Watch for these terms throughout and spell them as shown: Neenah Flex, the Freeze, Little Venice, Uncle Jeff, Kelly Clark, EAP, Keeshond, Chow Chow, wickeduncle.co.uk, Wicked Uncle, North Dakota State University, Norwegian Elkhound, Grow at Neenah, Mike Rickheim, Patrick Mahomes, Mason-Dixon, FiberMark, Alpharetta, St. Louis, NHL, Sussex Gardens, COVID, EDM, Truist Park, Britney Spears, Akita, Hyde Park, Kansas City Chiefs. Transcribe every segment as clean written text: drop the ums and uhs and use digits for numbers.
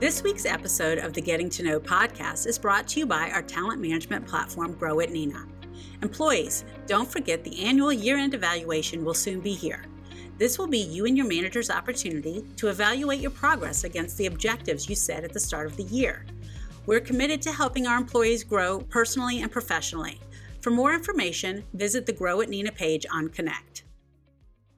This week's episode of the Getting to Know podcast is brought to you by our talent management platform, Grow at Neenah. Employees, don't forget the annual year-end evaluation will soon be here. This will be you and your manager's opportunity to evaluate your progress against the objectives you set at the start of the year. We're committed to helping our employees grow personally and professionally. For more information, visit the Grow at Neenah page on Connect.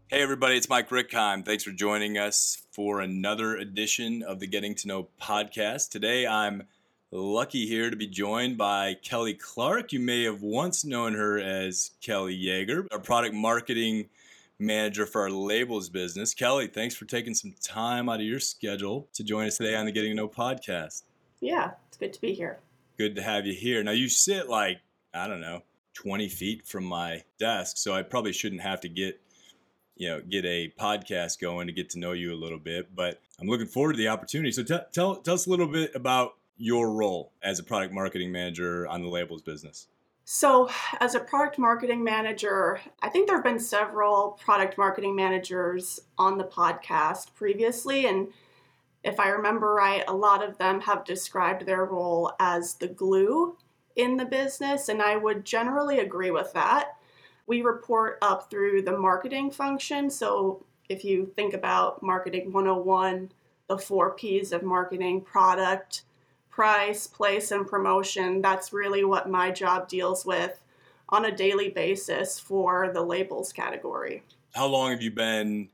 Hey everybody, it's Mike Rickheim. Thanks for joining us for another edition of the Getting to Know podcast. Today I'm lucky here to be joined by Kelly Clark. You may have once known her as Kelly Yeager, our product marketing manager for our labels business. Kelly, thanks for taking some time out of your schedule to join us today on the Getting to Know podcast. Yeah, it's good to be here. Good to have you here. Now you sit like, 20 feet from my desk, so I probably shouldn't have to get a podcast going to get to know you a little bit, but I'm looking forward to the opportunity. So tell us a little bit about your role as a product marketing manager on the labels business. So as a product marketing manager, I think there have been several product marketing managers on the podcast previously. And if I remember right, a lot of them have described their role as the glue in the business. And I would generally agree with that. We report up through the marketing function. So if you think about marketing 101, the 4 Ps of marketing: product, price, place, and promotion. That's really what my job deals with on a daily basis for the labels category. How long have you been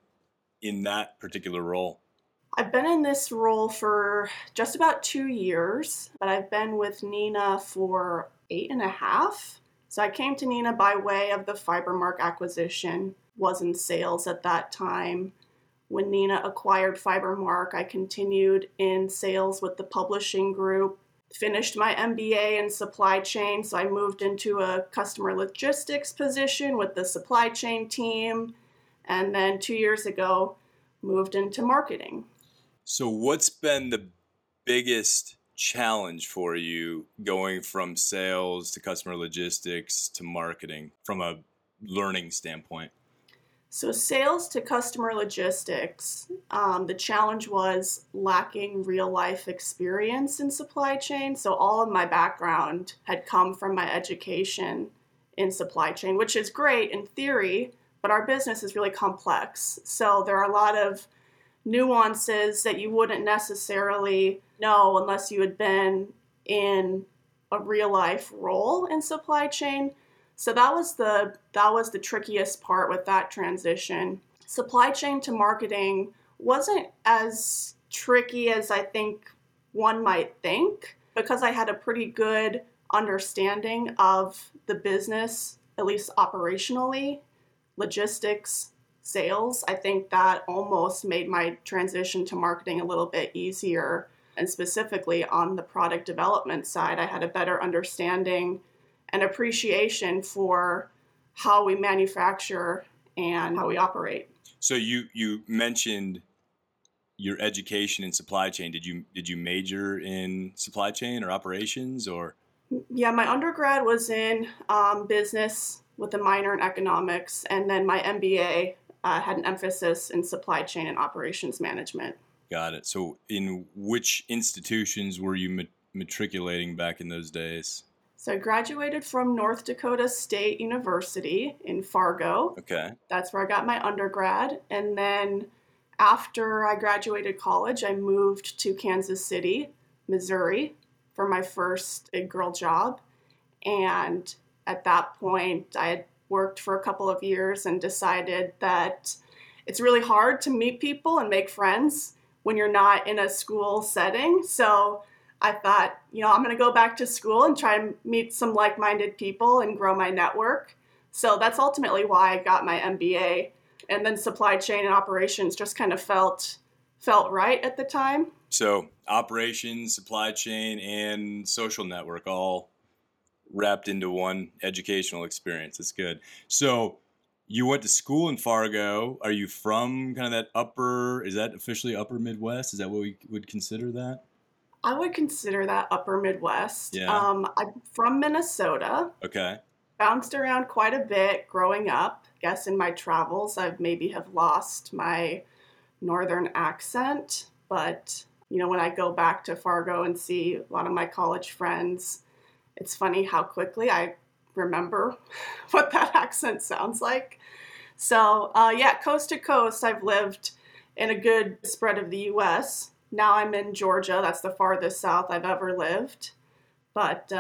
in that particular role? I've been in this role for just about 2 years, but I've been with Neenah for 8.5. So I came to Neenah by way of the FiberMark acquisition, was in sales at that time. When Neenah acquired FiberMark, I continued in sales with the publishing group, finished my MBA in supply chain, so I moved into a customer logistics position with the supply chain team, and then 2 years ago, moved into marketing. So what's been the biggest challenge for you going from sales to customer logistics to marketing from a learning standpoint? So sales to customer logistics, the challenge was lacking real life experience in supply chain. So all of my background had come from my education in supply chain, which is great in theory, but our business is really complex. So there are a lot of nuances that you wouldn't necessarily know unless you had been in a real life role in supply chain. So that was the trickiest part with that transition. Supply chain to marketing wasn't as tricky as I think one might think, because I had a pretty good understanding of the business, at least operationally, logistics, sales. I think that almost made my transition to marketing a little bit easier. And specifically on the product development side, I had a better understanding and appreciation for how we manufacture and how we operate. So you mentioned your education in supply chain. Did you major in supply chain or operations or? Yeah, my undergrad was in business with a minor in economics, and then my MBA had an emphasis in supply chain and operations management. Got it. So in which institutions were you matriculating back in those days? So I graduated from North Dakota State University in Fargo. Okay. That's where I got my undergrad. And then after I graduated college, I moved to Kansas City, Missouri for my first big girl job. And at that point, I had worked for a couple of years and decided that it's really hard to meet people and make friends when you're not in a school setting. So I thought, I'm going to go back to school and try and meet some like-minded people and grow my network. So that's ultimately why I got my MBA. And then supply chain and operations just kind of felt right at the time. So operations, supply chain, and social network all wrapped into one educational experience. That's good. So you went to school in Fargo. Are you from kind of that is that officially upper Midwest? Is that what we would consider that? I would consider that upper Midwest. Yeah. I'm from Minnesota. Okay. Bounced around quite a bit growing up. I guess in my travels, I've maybe lost my northern accent, but you know, when I go back to Fargo and see a lot of my college friends, it's funny how quickly I remember what that accent sounds like. So coast to coast, I've lived in a good spread of the U.S. Now I'm in Georgia. That's the farthest south I've ever lived. But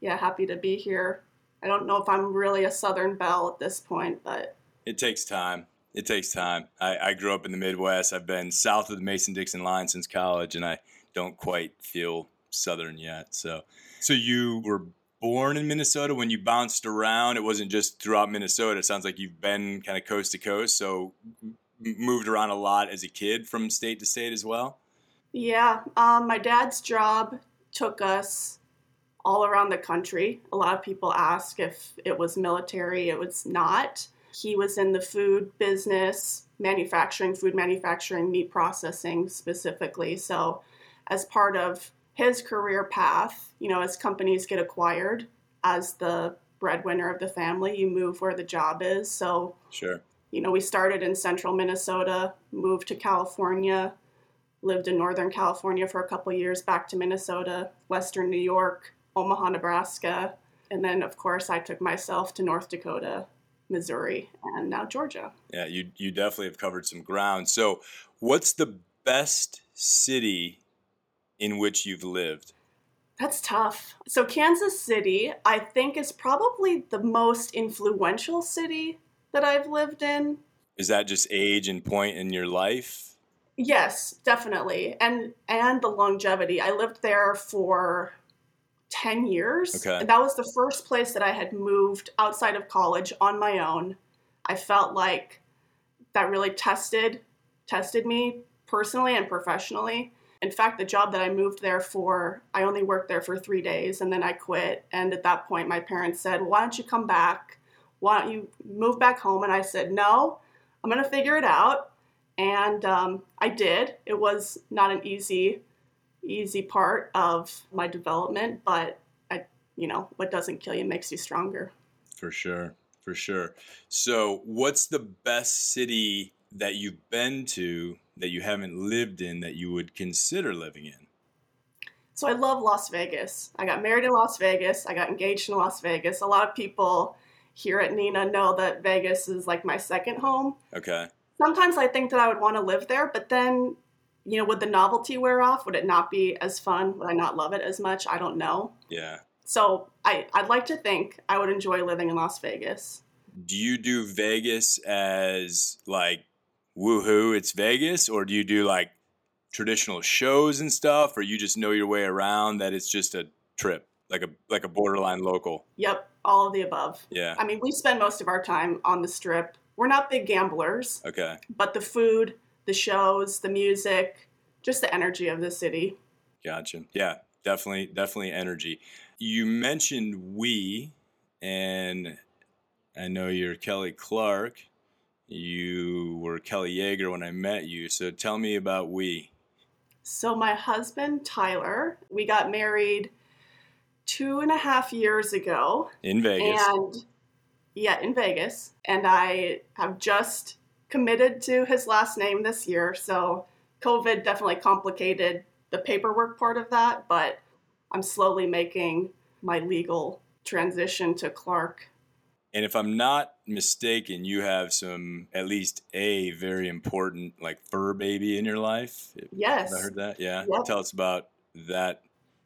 happy to be here. I don't know if I'm really a Southern belle at this point, but it takes time. I grew up in the Midwest. I've been south of the Mason-Dixon line since college, and I don't quite feel Southern yet. So you were born in Minnesota. When you bounced around, it wasn't just throughout Minnesota. It sounds like you've been kind of coast to coast, so moved around a lot as a kid from state to state as well? Yeah. My dad's job took us all around the country. A lot of people ask if it was military. It was not. He was in the food business, food manufacturing, meat processing specifically. So as part of his career path, you know, as companies get acquired, as the breadwinner of the family, you move where the job is. So, sure. You know, we started in central Minnesota, moved to California, lived in northern California for a couple of years, back to Minnesota, western New York, Omaha, Nebraska. And then, of course, I took myself to North Dakota, Missouri, and now Georgia. Yeah, you definitely have covered some ground. So what's the best city in which you've lived? That's tough. So Kansas City, I think, is probably the most influential city that I've lived in. Is that just age and point in your life? Yes, definitely. And the longevity. I lived there for 10 years. Okay. And that was the first place that I had moved outside of college on my own. I felt like that really tested me personally and professionally. In fact, the job that I moved there for, I only worked there for 3 days and then I quit. And at that point, my parents said, "Why don't you come back? Why don't you move back home?" And I said, "No, I'm going to figure it out." And I did. It was not an easy part of my development, but what doesn't kill you makes you stronger. For sure. So what's the best city that you've been to that you haven't lived in that you would consider living in? So I love Las Vegas. I got married in Las Vegas. I got engaged in Las Vegas. A lot of people here at Neenah know that Vegas is like my second home. Okay. Sometimes I think that I would want to live there, but then, you know, would the novelty wear off? Would it not be as fun? Would I not love it as much? I don't know. Yeah. So I'd like to think I would enjoy living in Las Vegas. Do you do Vegas as like, woohoo, it's Vegas? Or do you do like traditional shows and stuff? Or you just know your way around that it's just a trip, like a borderline local? Yep. All of the above. Yeah. I mean, we spend most of our time on the Strip. We're not big gamblers. Okay. But the food, the shows, the music, just the energy of the city. Gotcha. Yeah, definitely energy. You mentioned "we," and I know you're Kelly Clark. You were Kelly Yeager when I met you. So tell me about "we." So my husband, Tyler, we got married 2.5 years ago. In Vegas. In Vegas. And I have just committed to his last name this year. So COVID definitely complicated the paperwork part of that, but I'm slowly making my legal transition to Clark. And if I'm not mistaken, you have at least a very important like fur baby in your life. Yes. I heard that. Yeah. Yep. Tell us about that.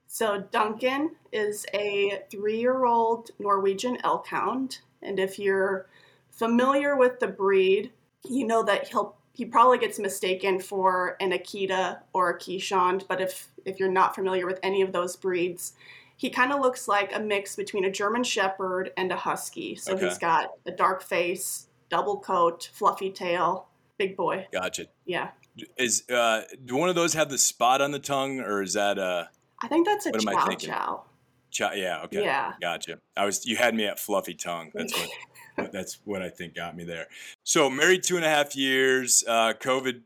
So Duncan is a 3-year-old Norwegian Elkhound. And if you're familiar with the breed, you know that he probably gets mistaken for an Akita or a Keeshond, but if you're not familiar with any of those breeds, he kind of looks like a mix between a German Shepherd and a Husky. So okay. He's got a dark face, double coat, fluffy tail, big boy. Gotcha. Yeah. Is do one of those have the spot on the tongue, or is that a? I think that's a Chow Chow. Chow. Yeah. Okay. Yeah. Gotcha. You had me at fluffy tongue. That's what. That's what I think got me there. So married 2.5 years, COVID,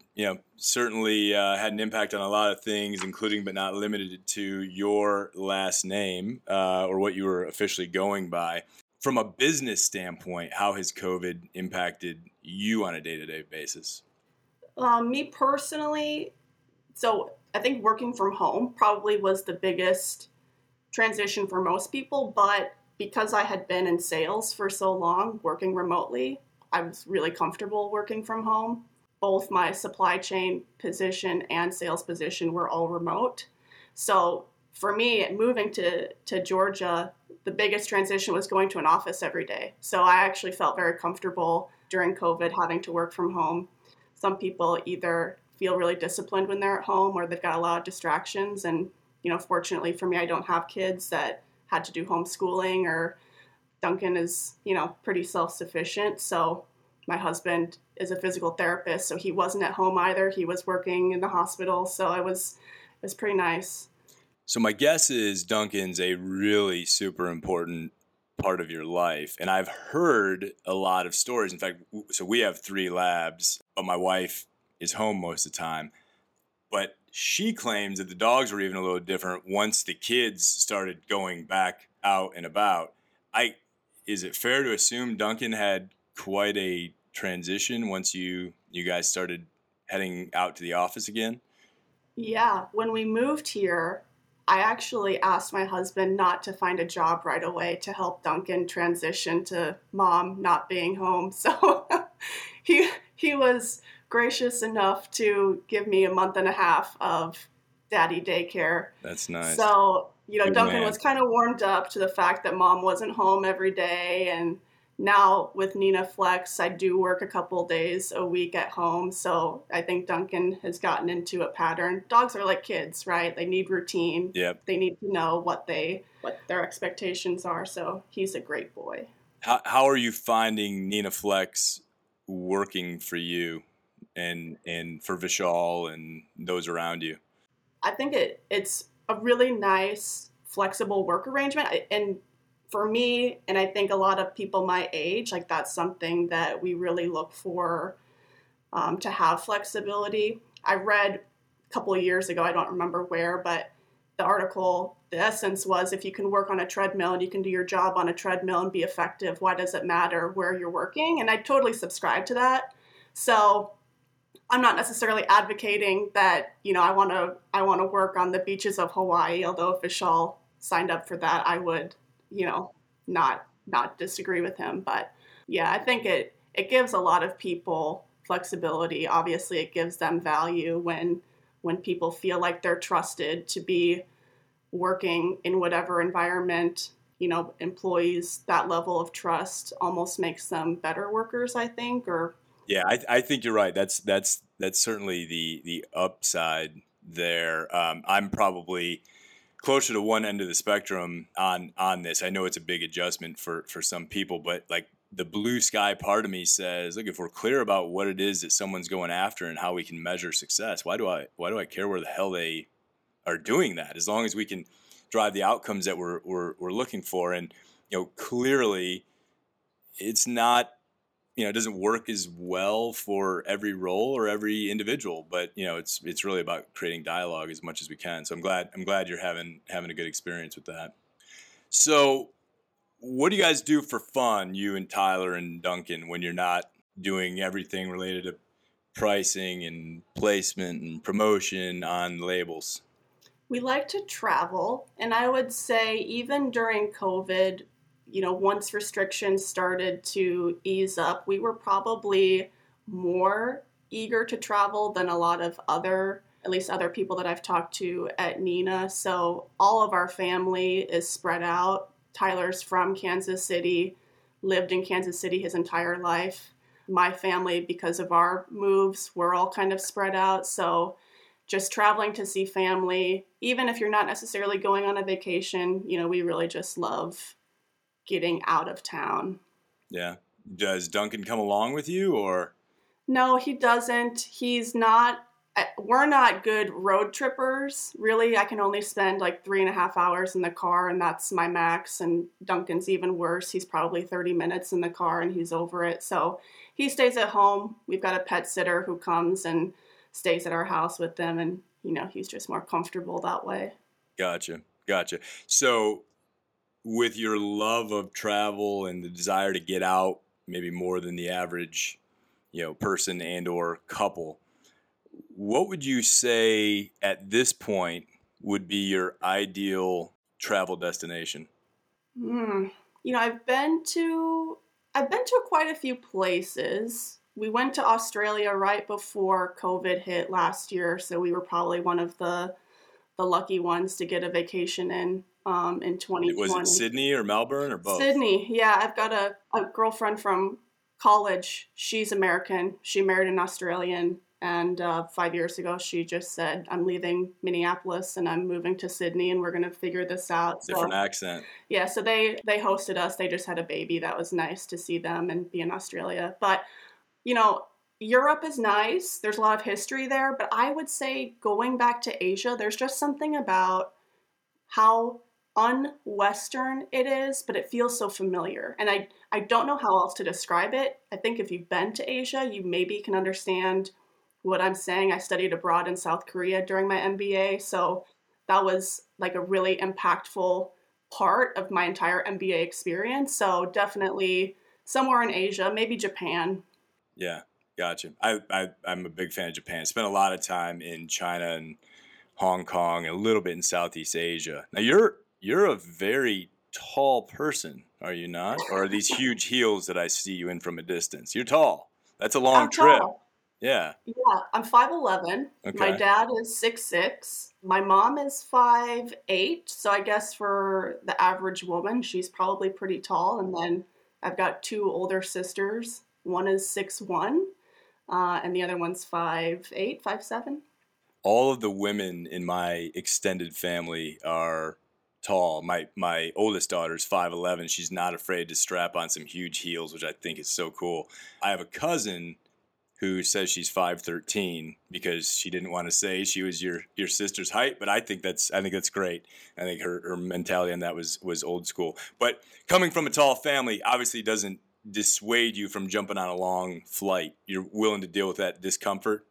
certainly had an impact on a lot of things, including but not limited to your last name or what you were officially going by. From a business standpoint, how has COVID impacted you on a day-to-day basis? Me personally, so I think working from home probably was the biggest transition for most people, but because I had been in sales for so long working remotely, I was really comfortable working from home. Both my supply chain position and sales position were all remote. So for me, moving to Georgia, the biggest transition was going to an office every day. So I actually felt very comfortable during COVID having to work from home. Some people either feel really disciplined when they're at home or they've got a lot of distractions. And, you know, fortunately for me, I don't have kids that had to do homeschooling, or Duncan is, you know, pretty self-sufficient. So my husband is a physical therapist, so he wasn't at home either. He was working in the hospital. So it was pretty nice. So my guess is Duncan's a really super important part of your life. And I've heard a lot of stories. In fact, so we have 3 labs, but my wife is home most of the time. But she claims that the dogs were even a little different once the kids started going back out and about. Is it fair to assume Duncan had quite a transition once you guys started heading out to the office again? Yeah. When we moved here, I actually asked my husband not to find a job right away to help Duncan transition to mom not being home. So he was gracious enough to give me a month and a half of daddy daycare. That's nice. So, you know, Duncan was kind of warmed up to the fact that mom wasn't home every day. And now with Neenah Flex, I do work a couple days a week at home. So I think Duncan has gotten into a pattern. Dogs are like kids, right? They need routine. Yep. They need to know what their expectations are. So he's a great boy. How are you finding Neenah Flex working for you and for Vishal and those around you? I think it's a really nice, flexible work arrangement. And for me, and I think a lot of people my age, like that's something that we really look for, to have flexibility. I read a couple of years ago, I don't remember where, but the article, the essence was, if you can work on a treadmill and you can do your job on a treadmill and be effective, why does it matter where you're working? And I totally subscribe to that. So I'm not necessarily advocating that, you know, I want to work on the beaches of Hawaii, although if Vishal signed up for that, I would, you know, not disagree with him. But yeah, I think it gives a lot of people flexibility. Obviously, it gives them value when people feel like they're trusted to be working in whatever environment. You know, employees, that level of trust almost makes them better workers, I think, or yeah, I think you're right. That's certainly the upside there. I'm probably closer to one end of the spectrum on this. I know it's a big adjustment for some people, but like the blue sky part of me says, look, if we're clear about what it is that someone's going after and how we can measure success, why do I care where the hell they are doing that? As long as we can drive the outcomes that we're looking for, and you know, clearly, it's not. You know, it doesn't work as well for every role or every individual, but you know, it's really about creating dialogue as much as we can. So I'm glad you're having a good experience with that. So what do you guys do for fun, you and Tyler and Duncan, when you're not doing everything related to pricing and placement and promotion on labels? We like to travel, and I would say even during COVID, you know, once restrictions started to ease up, we were probably more eager to travel than a lot of at least other people that I've talked to at Neenah. So all of our family is spread out. Tyler's from Kansas City, lived in Kansas City his entire life. My family, because of our moves, we're all kind of spread out. So just traveling to see family, even if you're not necessarily going on a vacation, you know, we really just love getting out of town. Yeah. Does Duncan come along with you or? No, he doesn't. We're not good road trippers. Really, I can only spend like 3.5 hours in the car, and that's my max. And Duncan's even worse. He's probably 30 minutes in the car and he's over it. So he stays at home. We've got a pet sitter who comes and stays at our house with them. And, you know, he's just more comfortable that way. Gotcha. So with your love of travel and the desire to get out maybe more than the average, you know, person and or couple, What would you say at this point would be your ideal travel destination? I've been to quite a few places. We went to Australia right before COVID hit last year, so we were probably one of the lucky ones to get a vacation in 2020. Was it Sydney or Melbourne or both? Sydney, yeah. I've got a girlfriend from college. She's American. She married an Australian, and 5 years ago she just said, I'm leaving Minneapolis and I'm moving to Sydney and we're going to figure this out. Different accent. Yeah, so they hosted us. They just had a baby. That was nice to see them and be in Australia. But, Europe is nice. There's a lot of history there, but I would say going back to Asia, there's just something about how un-Western it is, but it feels so familiar. And I don't know how else to describe it. I think if you've been to Asia, you maybe can understand what I'm saying. I studied abroad in South Korea during my MBA, so that was like a really impactful part of my entire MBA experience. So definitely somewhere in Asia, maybe Japan. Yeah. Gotcha. I'm a big fan of Japan. Spent a lot of time in China and Hong Kong and a little bit in Southeast Asia. Now you're a very tall person, are you not? Or are these huge heels that I see you in from a distance? You're tall. That's a long trip. Yeah. Yeah. I'm 5'11". Okay. My dad is 6'6". My mom is 5'8". So I guess for the average woman, she's probably pretty tall. And then I've got two older sisters. One is 6'1". And the other one's 5'8", 5'7". All of the women in my extended family are tall. My oldest daughter's 5'11". She's not afraid to strap on some huge heels, which I think is so cool. I have a cousin who says she's 5'13" because she didn't want to say she was your sister's height, but I think that's great. I think her mentality on that was old school. But coming from a tall family obviously doesn't dissuade you from jumping on a long flight. You're willing to deal with that discomfort?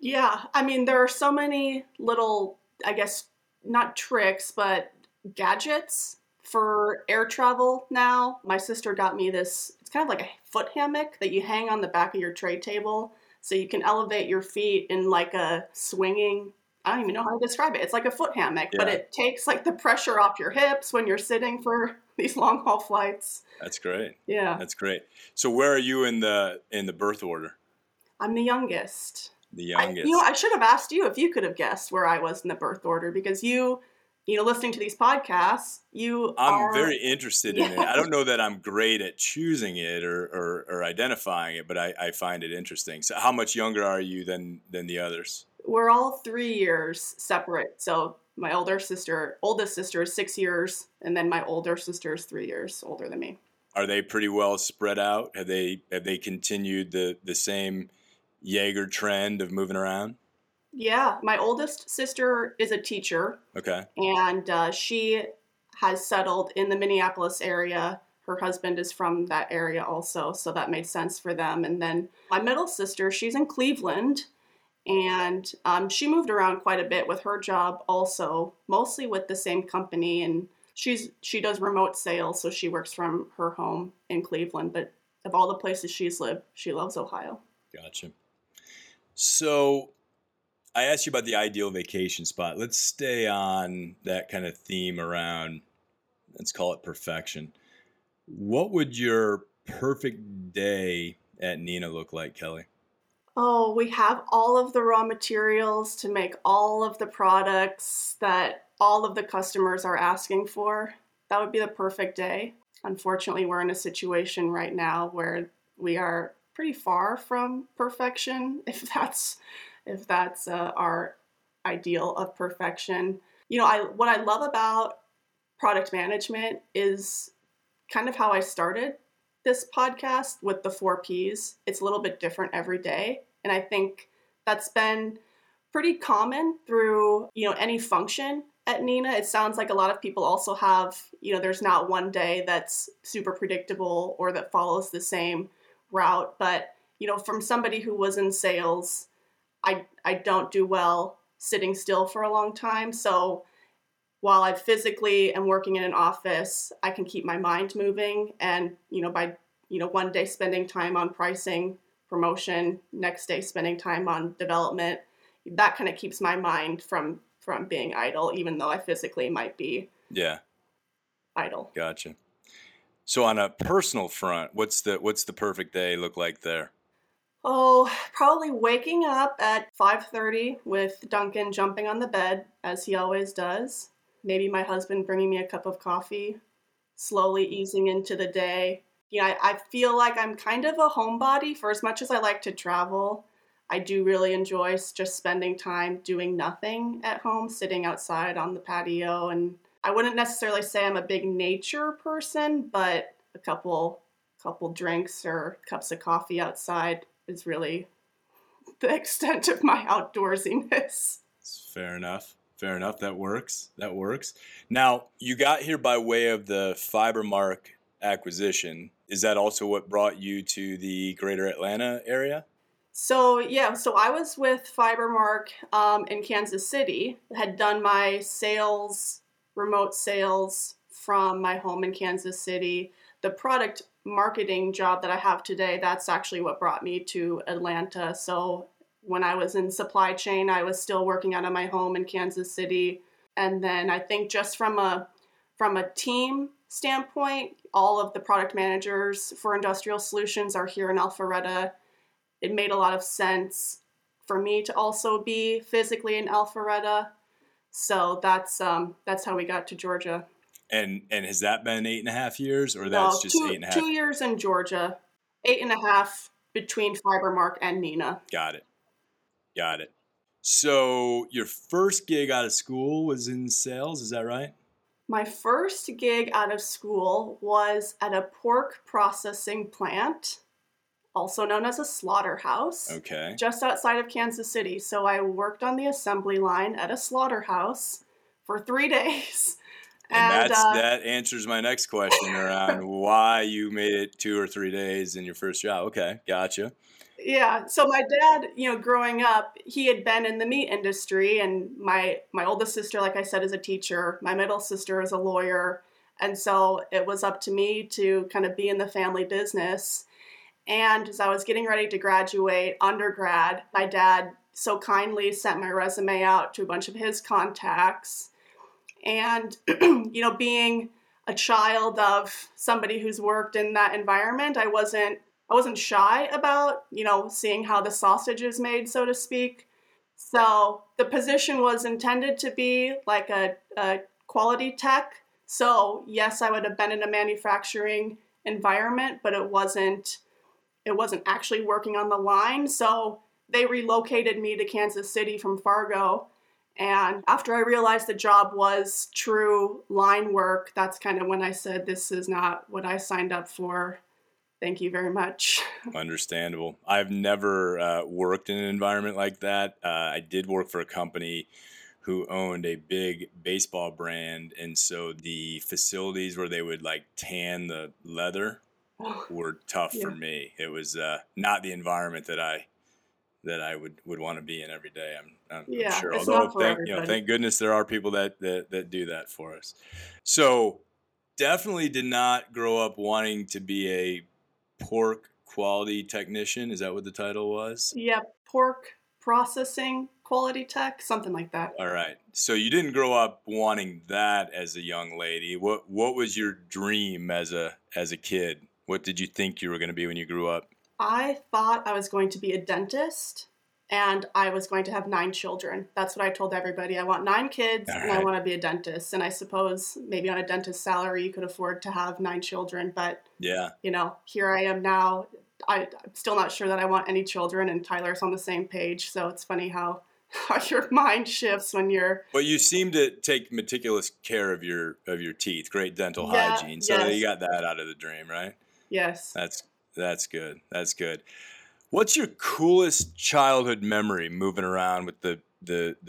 Yeah. I mean, there are so many little, I guess, not tricks, but gadgets for air travel now. My sister got me this, it's kind of like a foot hammock that you hang on the back of your tray table so you can elevate your feet in like a swinging, I don't even know how to describe it. It's like a foot hammock, yeah. But it takes like the pressure off your hips when you're sitting for these long haul flights. That's great. Yeah. That's great. So where are you in the birth order? I'm the youngest. I should have asked you if you could have guessed where I was in the birth order, because you listening to these podcasts, I'm very interested in it. I don't know that I'm great at choosing it or identifying it, but I find it interesting. So how much younger are you than the others? We're all 3 years separate. So my oldest sister is 6 years, and then my older sister is 3 years older than me. Are they pretty well spread out? Have they continued the same Jaeger trend of moving around? Yeah. My oldest sister is a teacher. Okay. And she has settled in the Minneapolis area. Her husband is from that area also, so that made sense for them. And then my middle sister, she's in Cleveland. And she moved around quite a bit with her job also, mostly with the same company. And she does remote sales, so she works from her home in Cleveland. But of all the places she's lived, she loves Ohio. Gotcha. So I asked you about the ideal vacation spot. Let's stay on that kind of theme around, let's call it perfection. What would your perfect day at Neenah look like, Kelly? Oh, we have all of the raw materials to make all of the products that all of the customers are asking for. That would be the perfect day. Unfortunately, we're in a situation right now where we are pretty far from perfection, if that's our ideal of perfection. What I love about product management is kind of how I started this podcast with the 4 Ps. It's a little bit different every day. And I think that's been pretty common through, any function at Neenah. It sounds like a lot of people also have, there's not one day that's super predictable or that follows the same route. But, from somebody who was in sales, I don't do well sitting still for a long time. So while I physically am working in an office, I can keep my mind moving. And, by one day spending time on pricing, promotion, next day spending time on development, that kind of keeps my mind from being idle, even though I physically might be idle. Gotcha. So on a personal front, what's the perfect day look like there? Oh, probably waking up at 5:30 with Duncan jumping on the bed, as he always does. Maybe my husband bringing me a cup of coffee, slowly easing into the day. You know, I feel like I'm kind of a homebody. For as much as I like to travel, I do really enjoy just spending time doing nothing at home, sitting outside on the patio. And I wouldn't necessarily say I'm a big nature person, but a couple drinks or cups of coffee outside is really the extent of my outdoorsiness. Fair enough. That works. Now, you got here by way of the FiberMark acquisition. Is that also what brought you to the greater Atlanta area? So I was with FiberMark in Kansas City, had done my remote sales from my home in Kansas City. The product marketing job that I have today, that's actually what brought me to Atlanta. So when I was in supply chain, I was still working out of my home in Kansas City. And then I think just from a team standpoint, all of the product managers for Industrial Solutions are here in Alpharetta. It made a lot of sense for me to also be physically in Alpharetta. So that's how we got to Georgia. And has that been 8.5 years, or that's just 8.5? 2 years in Georgia, 8.5 between FiberMark and Neenah. Got it. So your first gig out of school was in sales, is that right? My first gig out of school was at a pork processing plant, also known as a slaughterhouse, just outside of Kansas City. So I worked on the assembly line at a slaughterhouse for 3 days. And that answers my next question around why you made it 2 or 3 days in your first job. Okay, gotcha. Yeah, so my dad, growing up, he had been in the meat industry, and my oldest sister, like I said, is a teacher. My middle sister is a lawyer, and so it was up to me to kind of be in the family business. And as I was getting ready to graduate undergrad, my dad so kindly sent my resume out to a bunch of his contacts. And, being a child of somebody who's worked in that environment, I wasn't shy about, seeing how the sausage is made, so to speak. So the position was intended to be like a quality tech. So yes, I would have been in a manufacturing environment, but it wasn't actually working on the line. So they relocated me to Kansas City from Fargo. And after I realized the job was true line work, that's kind of when I said, this is not what I signed up for. Thank you very much. Understandable. I've never worked in an environment like that. I did work for a company who owned a big baseball brand. And so the facilities where they would tan the leather were tough for me. It was not the environment that I would want to be in every day. I'm sure. Although thank goodness there are people that do that for us. So definitely did not grow up wanting to be a pork quality technician. Is that what the title was? Yeah. Pork processing quality tech, something like that. All right. So you didn't grow up wanting that as a young lady. What was your dream as a kid? What did you think you were going to be when you grew up? I thought I was going to be a dentist, and I was going to have 9 children. That's what I told everybody. I want 9 kids, right, and I want to be a dentist. And I suppose maybe on a dentist salary, you could afford to have 9 children. But, here I am now. I'm still not sure that I want any children, and Tyler's on the same page. So it's funny how your mind shifts when you're... But you seem to take meticulous care of your teeth, great dental hygiene. So you got that out of the dream, right? Yes. That's good. What's your coolest childhood memory moving around with the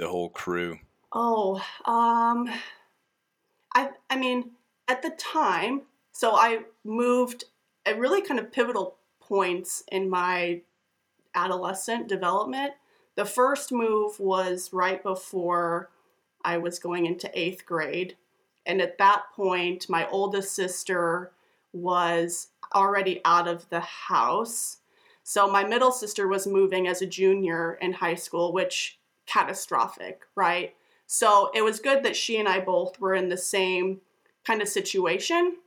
whole crew? Oh, I mean, at the time, so I moved at really kind of pivotal points in my adolescent development. The first move was right before I was going into 8th grade. And at that point, my oldest sister was already out of the house. So my middle sister was moving as a junior in high school, which catastrophic, right? So it was good that she and I both were in the same kind of situation.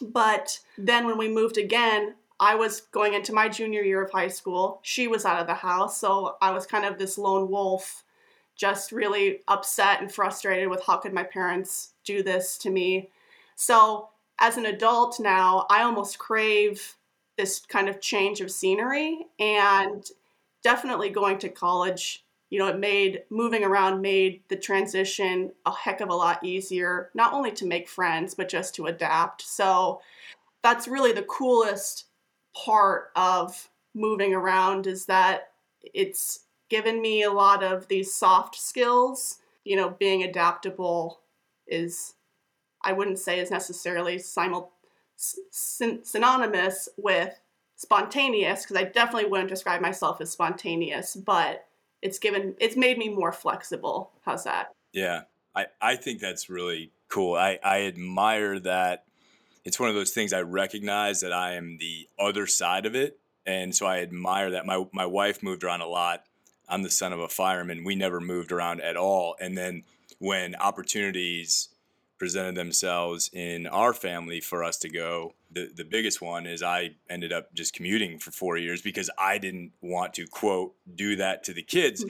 But then when we moved again, I was going into my junior year of high school. She was out of the house. So I was kind of this lone wolf, just really upset and frustrated with how could my parents do this to me. So as an adult now, I almost crave this kind of change of scenery, and definitely going to college, you know, it made moving around, made the transition a heck of a lot easier, not only to make friends, but just to adapt. So that's really the coolest part of moving around, is that it's given me a lot of these soft skills. You know, being adaptable is, I wouldn't say is necessarily synonymous with spontaneous, because I definitely wouldn't describe myself as spontaneous, but it's made me more flexible. How's that? Yeah, I think that's really cool. I admire that. It's one of those things I recognize that I am the other side of it. And so I admire that. My wife moved around a lot. I'm the son of a fireman. We never moved around at all. And then when opportunities presented themselves in our family for us to go, the biggest one is I ended up just commuting for 4 years because I didn't want to, quote, do that to the kids.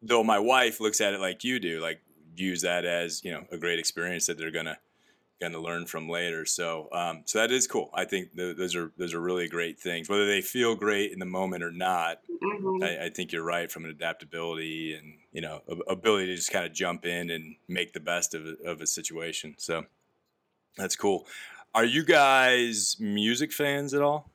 Though my wife looks at it like you do, like use that as, you know, a great experience that they're going to learn from later. So that is cool. I think those are really great things, whether they feel great in the moment or not. Mm-hmm. I think you're right from an adaptability and, you know, ability to just kind of jump in and make the best of a situation. So that's cool. Are you guys music fans at all?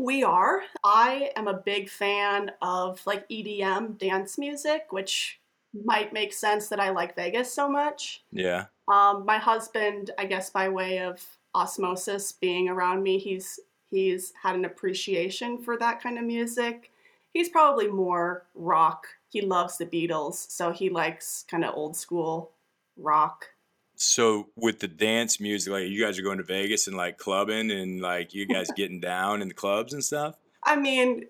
We are. I am a big fan of like EDM dance music, which might make sense that I like Vegas so much. Yeah. My husband, I guess by way of osmosis being around me, he's had an appreciation for that kind of music. He's probably more rock. He loves the Beatles, so he likes kind of old school rock. So with the dance music, like you guys are going to Vegas and like clubbing and like you guys getting down in the clubs and stuff? I mean,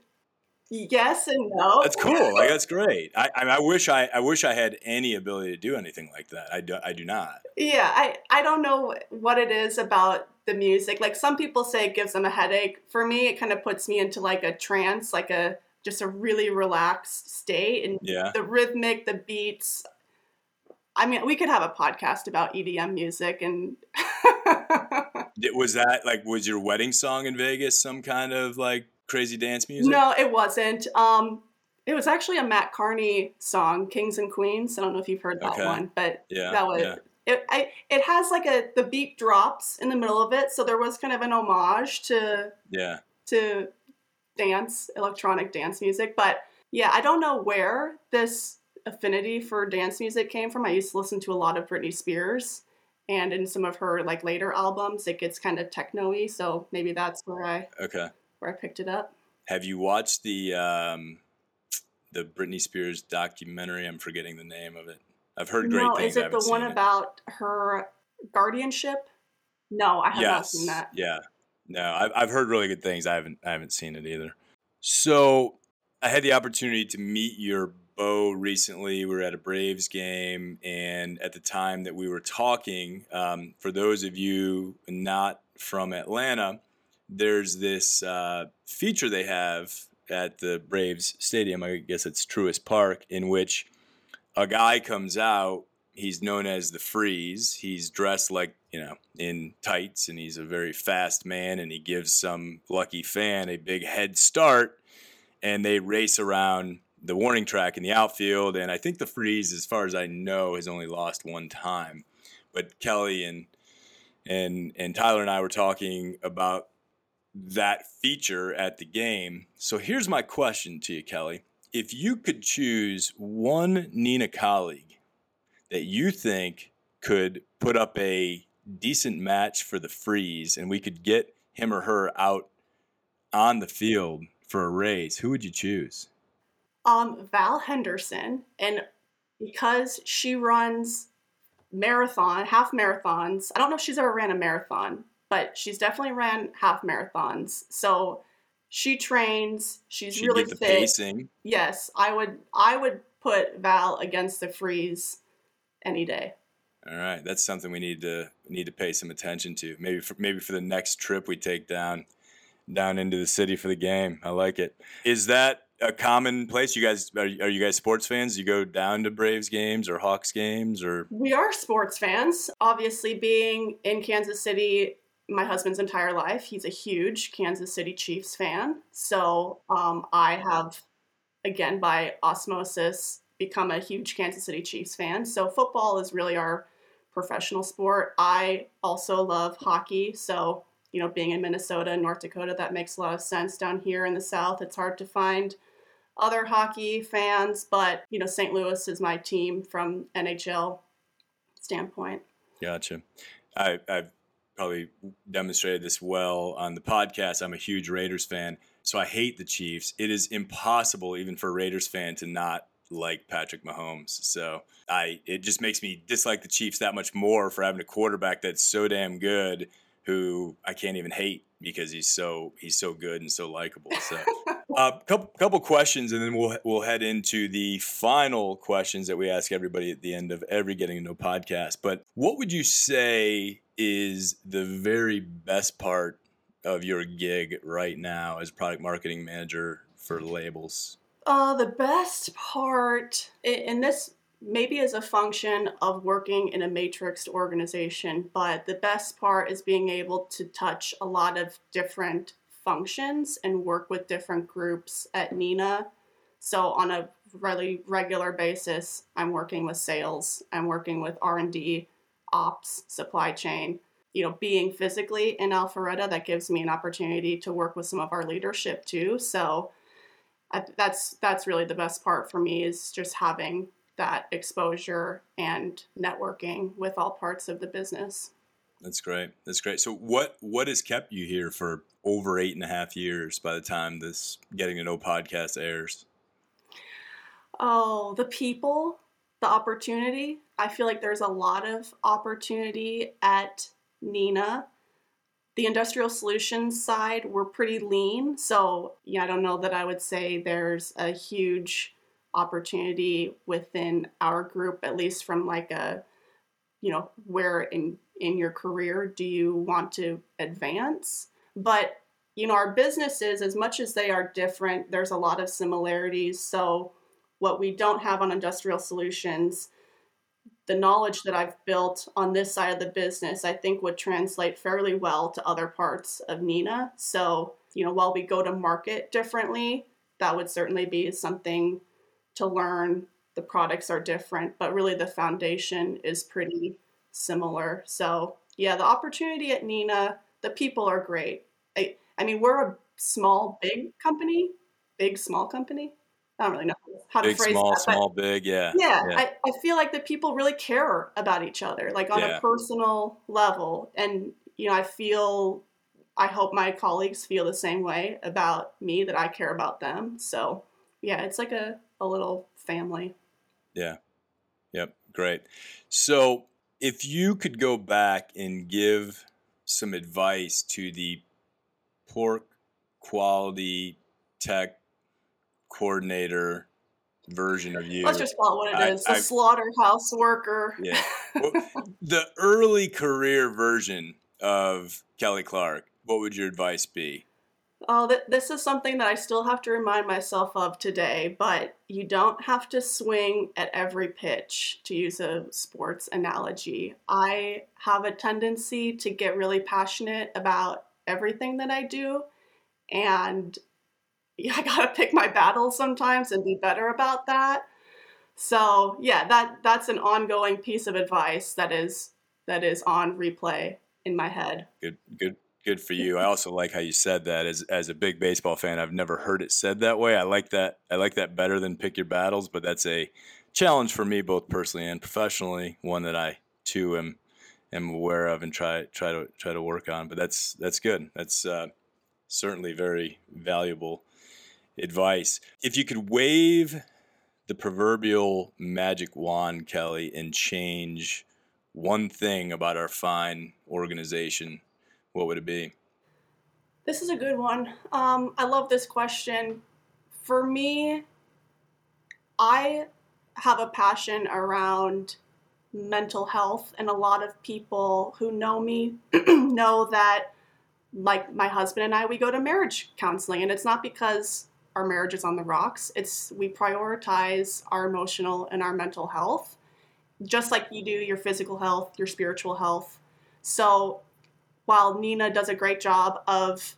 yes and no. That's cool. Like that's great. I wish I had any ability to do anything like that. I do not. Yeah, I don't know what it is about the music. Like some people say it gives them a headache. For me, it kind of puts me into like a trance, like just a really relaxed state. And yeah, the rhythmic, the beats. I mean, we could have a podcast about EDM music and was that like, was your wedding song in Vegas some kind of like crazy dance music? No, it wasn't. It was actually a Matt Carney song, Kings and Queens. I don't know if you've heard that one, but it has like the beat drops in the middle of it, so there was kind of an homage to dance, electronic dance music. But yeah, I don't know where this affinity for dance music came from. I used to listen to a lot of Britney Spears, and in some of her like later albums, it gets kind of techno-y. So maybe that's where I picked it up. Have you watched the Britney Spears documentary? I'm forgetting the name of it. I've heard great things. Is it the one about her guardianship? No, I have not seen that. Yeah, no, I've heard really good things. I haven't seen it either. So I had the opportunity to meet your beau recently. We were at a Braves game, and at the time that we were talking, for those of you not from Atlanta, there's this feature they have at the Braves Stadium, I guess it's Truist Park, in which a guy comes out, he's known as the Freeze. He's dressed like, you know, in tights, and he's a very fast man, and he gives some lucky fan a big head start, and they race around the warning track in the outfield. And I think the Freeze, as far as I know, has only lost one time. But Kelly and Tyler and I were talking about that feature at the game. So here's my question to you, Kelly. If you could choose one Neenah colleague that you think could put up a decent match for the Freeze, and we could get him or her out on the field for a race, who would you choose? Val Henderson. And because she runs half marathons, I don't know if she's ever ran a marathon, but she's definitely ran half marathons. So she trains. She's really fit. Pacing. Yes, I would put Val against the Freeze any day. All right, that's something we need to pay some attention to. Maybe for the next trip we take down into the city for the game. I like it. Is that a common place? You guys are you guys sports fans? Do you go down to Braves games or Hawks games or? We are sports fans. Obviously, being in Kansas City my husband's entire life, he's a huge Kansas City Chiefs fan. So I have, again, by osmosis, become a huge Kansas City Chiefs fan. So football is really our professional sport. I also love hockey. So, you know, being in Minnesota and North Dakota, that makes a lot of sense. Down here in the South, it's hard to find other hockey fans. But, you know, St. Louis is my team from NHL standpoint. Gotcha. I've probably demonstrated this well on the podcast. I'm a huge Raiders fan, so I hate the Chiefs. It is impossible even for a Raiders fan to not like Patrick Mahomes. So it just makes me dislike the Chiefs that much more for having a quarterback that's so damn good who I can't even hate because he's so good and so likable. So couple questions, and then we'll head into the final questions that we ask everybody at the end of every Getting to Know podcast. But what would you say is the very best part of your gig right now as product marketing manager for labels? The best part, and this maybe is a function of working in a matrixed organization, but the best part is being able to touch a lot of different functions and work with different groups at Neenah. So on a really regular basis, I'm working with sales, I'm working with R&D, ops, supply chain. You know, being physically in Alpharetta, that gives me an opportunity to work with some of our leadership too. So that's really the best part for me, is just having that exposure and networking with all parts of the business. That's great. That's great. So what has kept you here for over 8.5 years by the time this Getting to Know podcast airs? Oh, the people, the opportunity. I feel like there's a lot of opportunity at Neenah. The industrial solutions side, we're pretty lean. So yeah, I don't know that I would say there's a huge opportunity within our group, at least from like a, you know, where in your career do you want to advance? But, you know, our businesses, as much as they are different, there's a lot of similarities. So what we don't have on industrial solutions, the knowledge that I've built on this side of the business, I think would translate fairly well to other parts of Neenah. So, you know, while we go to market differently, that would certainly be something to learn. The products are different, but really the foundation is pretty similar. So yeah, the opportunity at Neenah, the people are great. I mean, we're a small, big company. I don't really know how to phrase that. Big, small, big, yeah. Yeah. I feel like the people really care about each other, like on a personal level. And, you know, I hope my colleagues feel the same way about me, that I care about them. So, yeah, it's like a little family. Yeah. Yep. Great. So if you could go back and give some advice to the pork quality tech coordinator version of you. Let's just call it what it is. The slaughterhouse worker. Yeah. Well, the early career version of Kelly Clark, what would your advice be? Oh, this is something that I still have to remind myself of today, but you don't have to swing at every pitch, to use a sports analogy. I have a tendency to get really passionate about everything that I do, and I gotta pick my battles sometimes and be better about that. So yeah, that's an ongoing piece of advice that is on replay in my head. Good for you. I also like how you said that. As a big baseball fan, I've never heard it said that way. I like that better than pick your battles, but that's a challenge for me both personally and professionally, one that I too am aware of and try to work on. But that's good. That's certainly very valuable advice. If you could wave the proverbial magic wand, Kelly, and change one thing about our fine organization, what would it be? This is a good one. I love this question. For me, I have a passion around mental health, and a lot of people who know me know that, like, my husband and I, we go to marriage counseling, and it's not because our marriage is on the rocks. It's, we prioritize our emotional and our mental health, just like you do your physical health, your spiritual health. So while Neenah does a great job of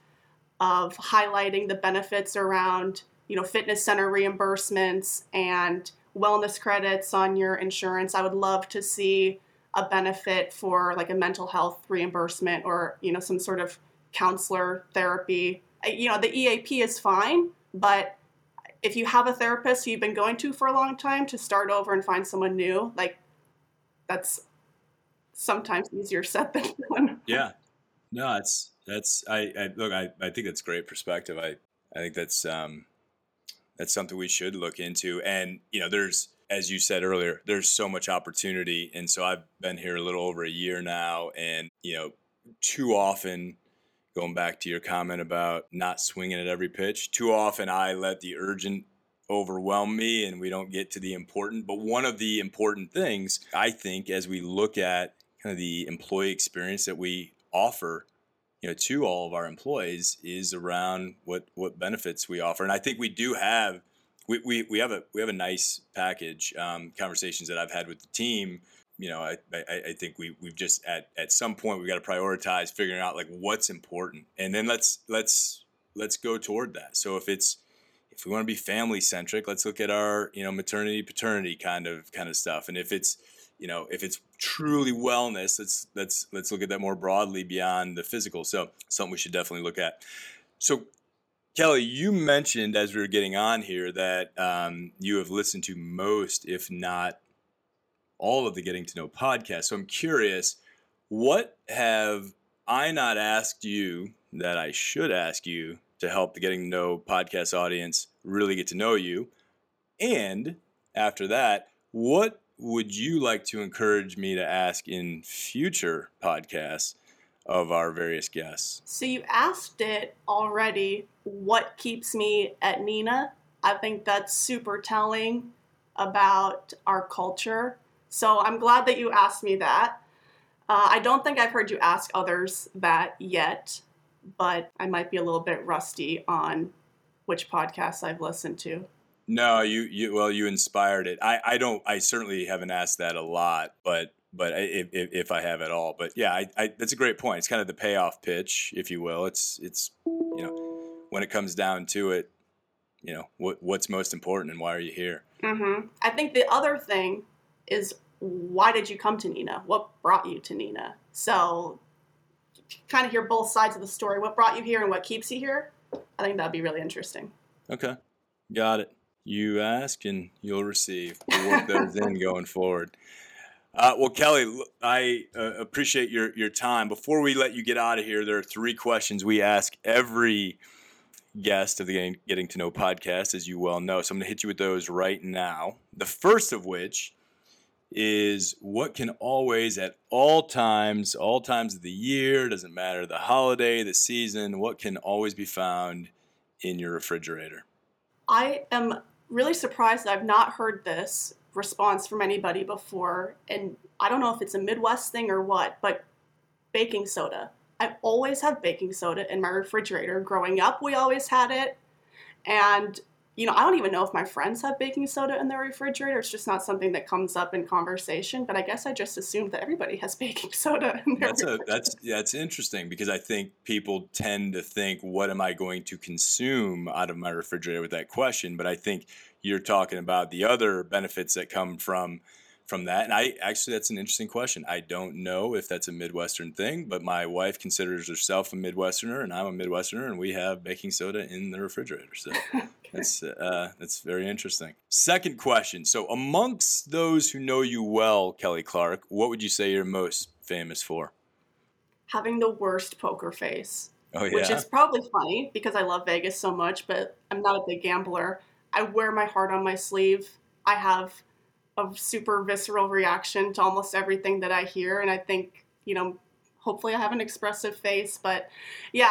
highlighting the benefits around, you know, fitness center reimbursements and wellness credits on your insurance, I would love to see a benefit for like a mental health reimbursement or, you know, some sort of counselor therapy. You know, the EAP is fine, but if you have a therapist who you've been going to for a long time, to start over and find someone new, like, that's sometimes easier said than done. Yeah, no, I think that's great perspective. I think that's something we should look into. And, you know, there's, as you said earlier, there's so much opportunity. And so I've been here a little over a year now, and, you know, too often, going back to your comment about not swinging at every pitch, too often I let the urgent overwhelm me and we don't get to the important. But one of the important things, I think, as we look at kind of the employee experience that we offer, you know, to all of our employees, is around what benefits we offer. And I think we do have, we have a nice package. Conversations that I've had with the team, you know, I think we've just at some point we've got to prioritize figuring out like what's important, and then let's go toward that. So if we want to be family centric, let's look at our, you know, maternity, paternity kind of stuff. And if it's, you know, if it's truly wellness, let's look at that more broadly beyond the physical. So something we should definitely look at. So, Kelly, you mentioned as we were getting on here that you have listened to most, if not all, of the Getting to Know podcast. So I'm curious, what have I not asked you that I should ask you to help the Getting to Know podcast audience really get to know you? And after that, what would you like to encourage me to ask in future podcasts of our various guests? So you asked it already, what keeps me at Neenah? I think that's super telling about our culture. So I'm glad that you asked me that. I don't think I've heard you ask others that yet, but I might be a little bit rusty on which podcasts I've listened to. No, you inspired it. I certainly haven't asked that a lot, but if I have at all. But yeah, that's a great point. It's kind of the payoff pitch, if you will. It's you know, when it comes down to it, you know, what's most important and why are you here? Mm-hmm. I think the other thing is, why did you come to Neenah? What brought you to Neenah? So kind of hear both sides of the story. What brought you here and what keeps you here? I think that'd be really interesting. Okay. Got it. You ask and you'll receive. We'll work those in going forward. Well, Kelly, I appreciate your time. Before we let you get out of here, there are three questions we ask every guest of the Getting to Know podcast, as you well know. So I'm going to hit you with those right now. The first of which is, what can always, at all times of the year, doesn't matter the holiday, the season, what can always be found in your refrigerator? I am really surprised that I've not heard this response from anybody before, and I don't know if it's a Midwest thing or what, but baking soda. I always have baking soda in my refrigerator. Growing up, we always had it, and, you know, I don't even know if my friends have baking soda in their refrigerator. It's just not something that comes up in conversation, but I guess I just assumed that everybody has baking soda in their refrigerator. That's interesting, because I think people tend to think, what am I going to consume out of my refrigerator, with that question, but I think you're talking about the other benefits that come from that. And I actually, that's an interesting question. I don't know if that's a Midwestern thing, but my wife considers herself a Midwesterner, and I'm a Midwesterner, and we have baking soda in the refrigerator. So okay. That's very interesting. Second question. So amongst those who know you well, Kelly Clark, what would you say you're most famous for? Having the worst poker face. Oh, yeah? Which is probably funny because I love Vegas so much, but I'm not a big gambler. I wear my heart on my sleeve. I have a super visceral reaction to almost everything that I hear. And I think, you know, Hopefully I have an expressive face, but yeah,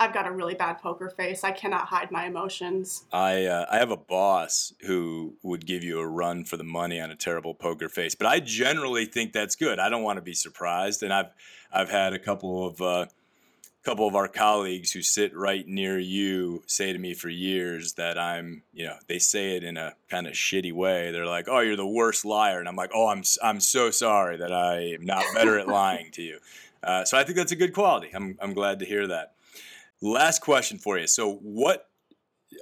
I've got a really bad poker face. I cannot hide my emotions. I have a boss who would give you a run for the money on a terrible poker face, but I generally think that's good. I don't want to be surprised, and I've had a couple of our colleagues who sit right near you say to me for years that I'm, you know, they say it in a kind of shitty way. They're like, "Oh, you're the worst liar," and I'm like, "Oh, I'm so sorry that I am not better at lying to you." So I think that's a good quality. I'm glad to hear that. Last question for you. So what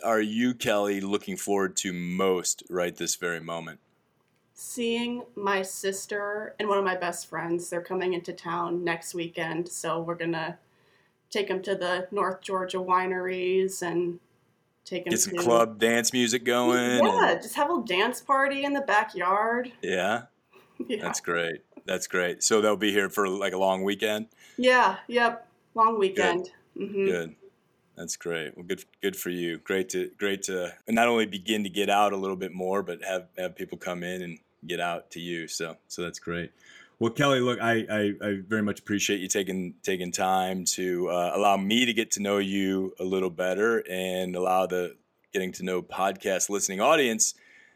are you, Kelly, looking forward to most right this very moment? Seeing my sister and one of my best friends. They're coming into town next weekend, so we're gonna take them to the North Georgia wineries and take them to... Get some club dance music going. Yeah, just have a little dance party in the backyard. Yeah? Yeah. That's great. That's great. So they'll be here for like a long weekend? Yeah, yep. Long weekend. Good. Mm-hmm. Good. That's great. Well, good for you. Great to not only begin to get out a little bit more, but have people come in and get out to you. So that's great. Well, Kelly, look, I very much appreciate you taking time to allow me to get to know you a little better and allow the Getting to Know podcast listening audience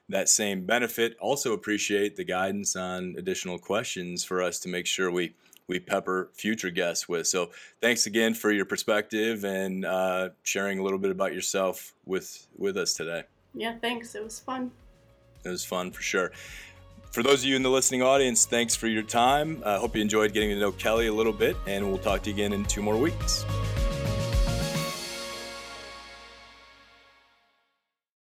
that same benefit. Also appreciate the guidance on additional questions for us to make sure we pepper future guests with. So thanks again for your perspective and sharing a little bit about yourself with us today. Yeah, thanks. It was fun. It was fun for sure. For those of you in the listening audience, thanks for your time. I hope you enjoyed getting to know Kelly a little bit, and we'll talk to you again in 2 more weeks.